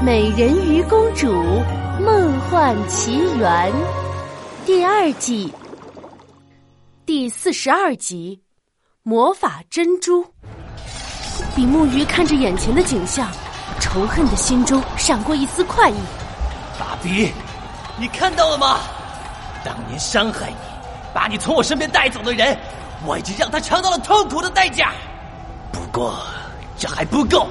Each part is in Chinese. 美人鱼公主梦幻奇缘》第二季第42集魔法珍珠。比目鱼看着眼前的景象，仇恨的心中闪过一丝快意。爸比，你看到了吗？当年伤害你，把你从我身边带走的人，我已经让他尝到了痛苦的代价。不过这还不够，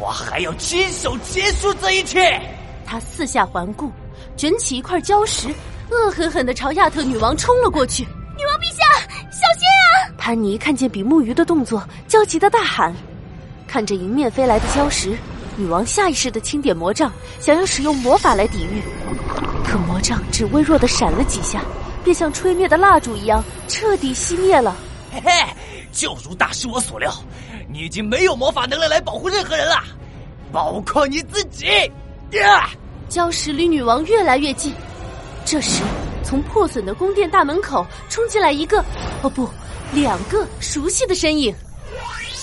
我还要亲手结束这一切。他四下环顾，卷起一块礁石，恶狠狠地朝亚特女王冲了过去。女王陛下，小心啊！潘妮看见比目鱼的动作，焦急地大喊。看着迎面飞来的礁石，女王下意识地轻点魔杖，想要使用魔法来抵御，可魔杖只微弱地闪了几下，便像吹灭的蜡烛一样彻底熄灭了。嘿嘿，就如大师我所料，你已经没有魔法能力来保护任何人了，包括你自己。礁石离女王越来越近，这时从破损的宫殿大门口冲进来一个，哦不，两个熟悉的身影。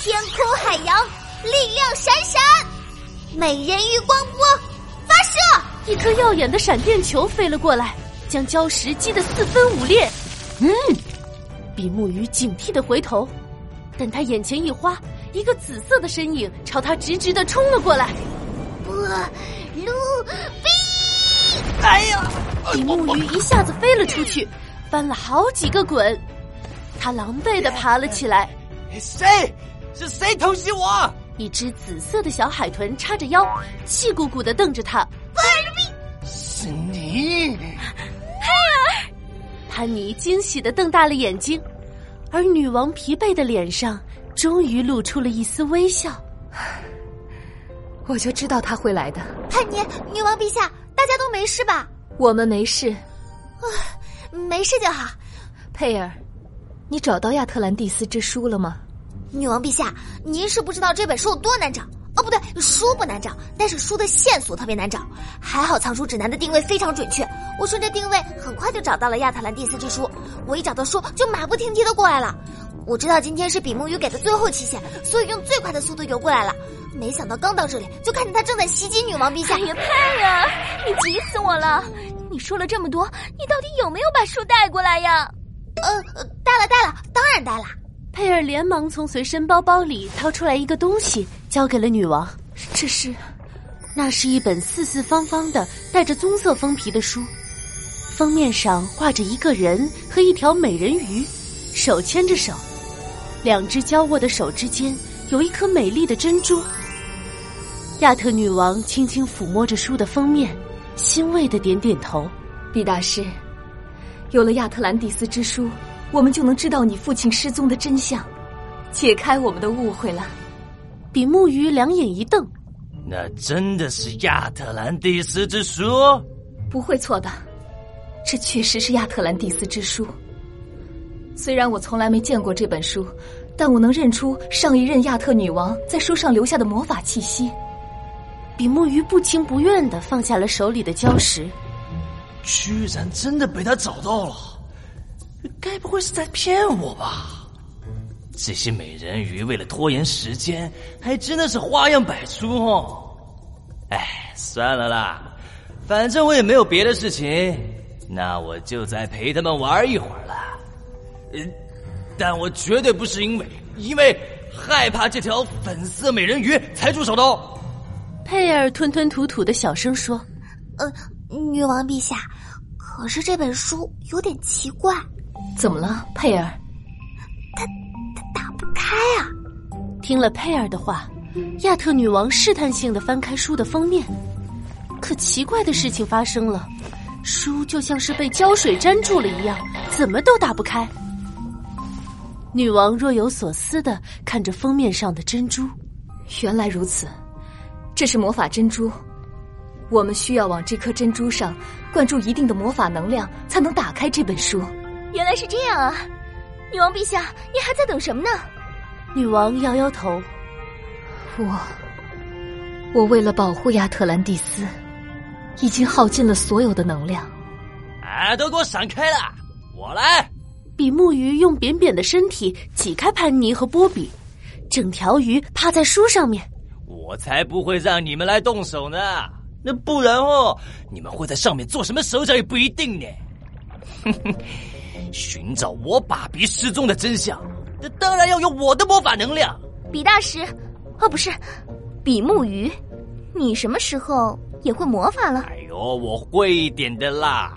天空海洋，力量闪闪，美人鱼光波发射！一颗耀眼的闪电球飞了过来，将礁石击得四分五裂。比目鱼警惕地回头，但他眼前一花，一个紫色的身影朝他直直地冲了过来。波鲁比！哎呀！比目鱼一下子飞了出去，翻了好几个滚，他狼狈地爬了起来。谁？是谁偷袭我？一只紫色的小海豚叉着腰，气鼓鼓地瞪着他。波鲁比！是你！潘妮惊喜地瞪大了眼睛，而女王疲惫的脸上终于露出了一丝微笑。我就知道她会来的。潘妮，女王陛下，大家都没事吧？我们没事。没事就好。佩尔，你找到亚特兰蒂斯之书了吗？女王陛下，您是不知道这本书有多难找。哦，不对，书不难找，但是书的线索特别难找。还好藏书指南的定位非常准确，我顺着定位很快就找到了亚特兰蒂斯之书。我一找到书就马不停蹄的过来了。我知道今天是比目鱼给的最后期限，所以用最快的速度游过来了。没想到刚到这里就看见他正在袭击女王陛下。哎呀，佩尔，你急死我了！你说了这么多，你到底有没有把书带过来呀？带了，当然带了。佩尔连忙从随身包包里掏出来一个东西，交给了女王。那是一本四四方方的带着棕色封皮的书，封面上画着一个人和一条美人鱼，手牵着手，两只交握的手之间有一颗美丽的珍珠。亚特女王轻轻抚摸着书的封面，欣慰地点点头。毕大师，有了亚特兰蒂斯之书，我们就能知道你父亲失踪的真相，解开我们的误会了。比目鱼两眼一瞪，那真的是亚特兰蒂斯之书？不会错的，这确实是亚特兰蒂斯之书。虽然我从来没见过这本书，但我能认出上一任亚特女王在书上留下的魔法气息。比目鱼不情不愿地放下了手里的礁石。居然真的被他找到了，该不会是在骗我吧？这些美人鱼为了拖延时间，还真的是花样百出哦。算了啦，反正我也没有别的事情，那我就再陪他们玩一会儿了。但我绝对不是因为害怕这条粉色美人鱼才出手的。佩尔吞吞吐吐的小声说：“女王陛下，可是这本书有点奇怪。”怎么了，佩尔？它打不开啊！听了佩尔的话，亚特女王试探性的翻开书的封面，可奇怪的事情发生了，书就像是被胶水粘住了一样，怎么都打不开。女王若有所思地看着封面上的珍珠。原来如此，这是魔法珍珠，我们需要往这颗珍珠上灌注一定的魔法能量，才能打开这本书。原来是这样啊，女王陛下，你还在等什么呢？女王摇摇头，我为了保护亚特兰蒂斯，已经耗尽了所有的能量。都给我闪开了，我来！比目鱼用扁扁的身体挤开潘妮和波比，整条鱼趴在书上面。我才不会让你们来动手呢。那不然哦，你们会在上面做什么手脚也不一定呢。哼哼，寻找我爸比失踪的真相，那当然要有我的魔法能量。比大师，哦不是，比目鱼，你什么时候也会魔法了？哎呦，我会一点的啦。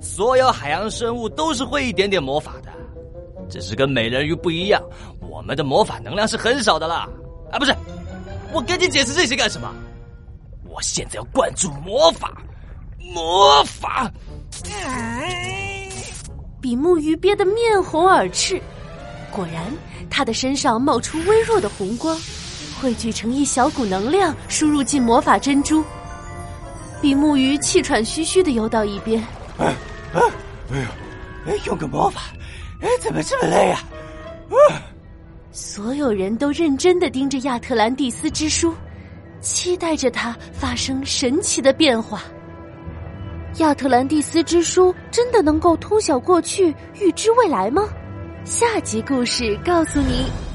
所有海洋生物都是会一点点魔法的，只是跟美人鱼不一样，我们的魔法能量是很少的啦。啊，不是，我跟你解释这些干什么？我现在要灌注魔法。比目鱼憋得面红耳赤，果然他的身上冒出微弱的红光，汇聚成一小股能量输入进魔法珍珠。比目鱼气喘吁吁地游到一边。哎呦，用个魔法，怎么这么累啊？所有人都认真地盯着亚特兰蒂斯之书，期待着它发生神奇的变化。亚特兰蒂斯之书真的能够通晓过去，预知未来吗？下集故事告诉你。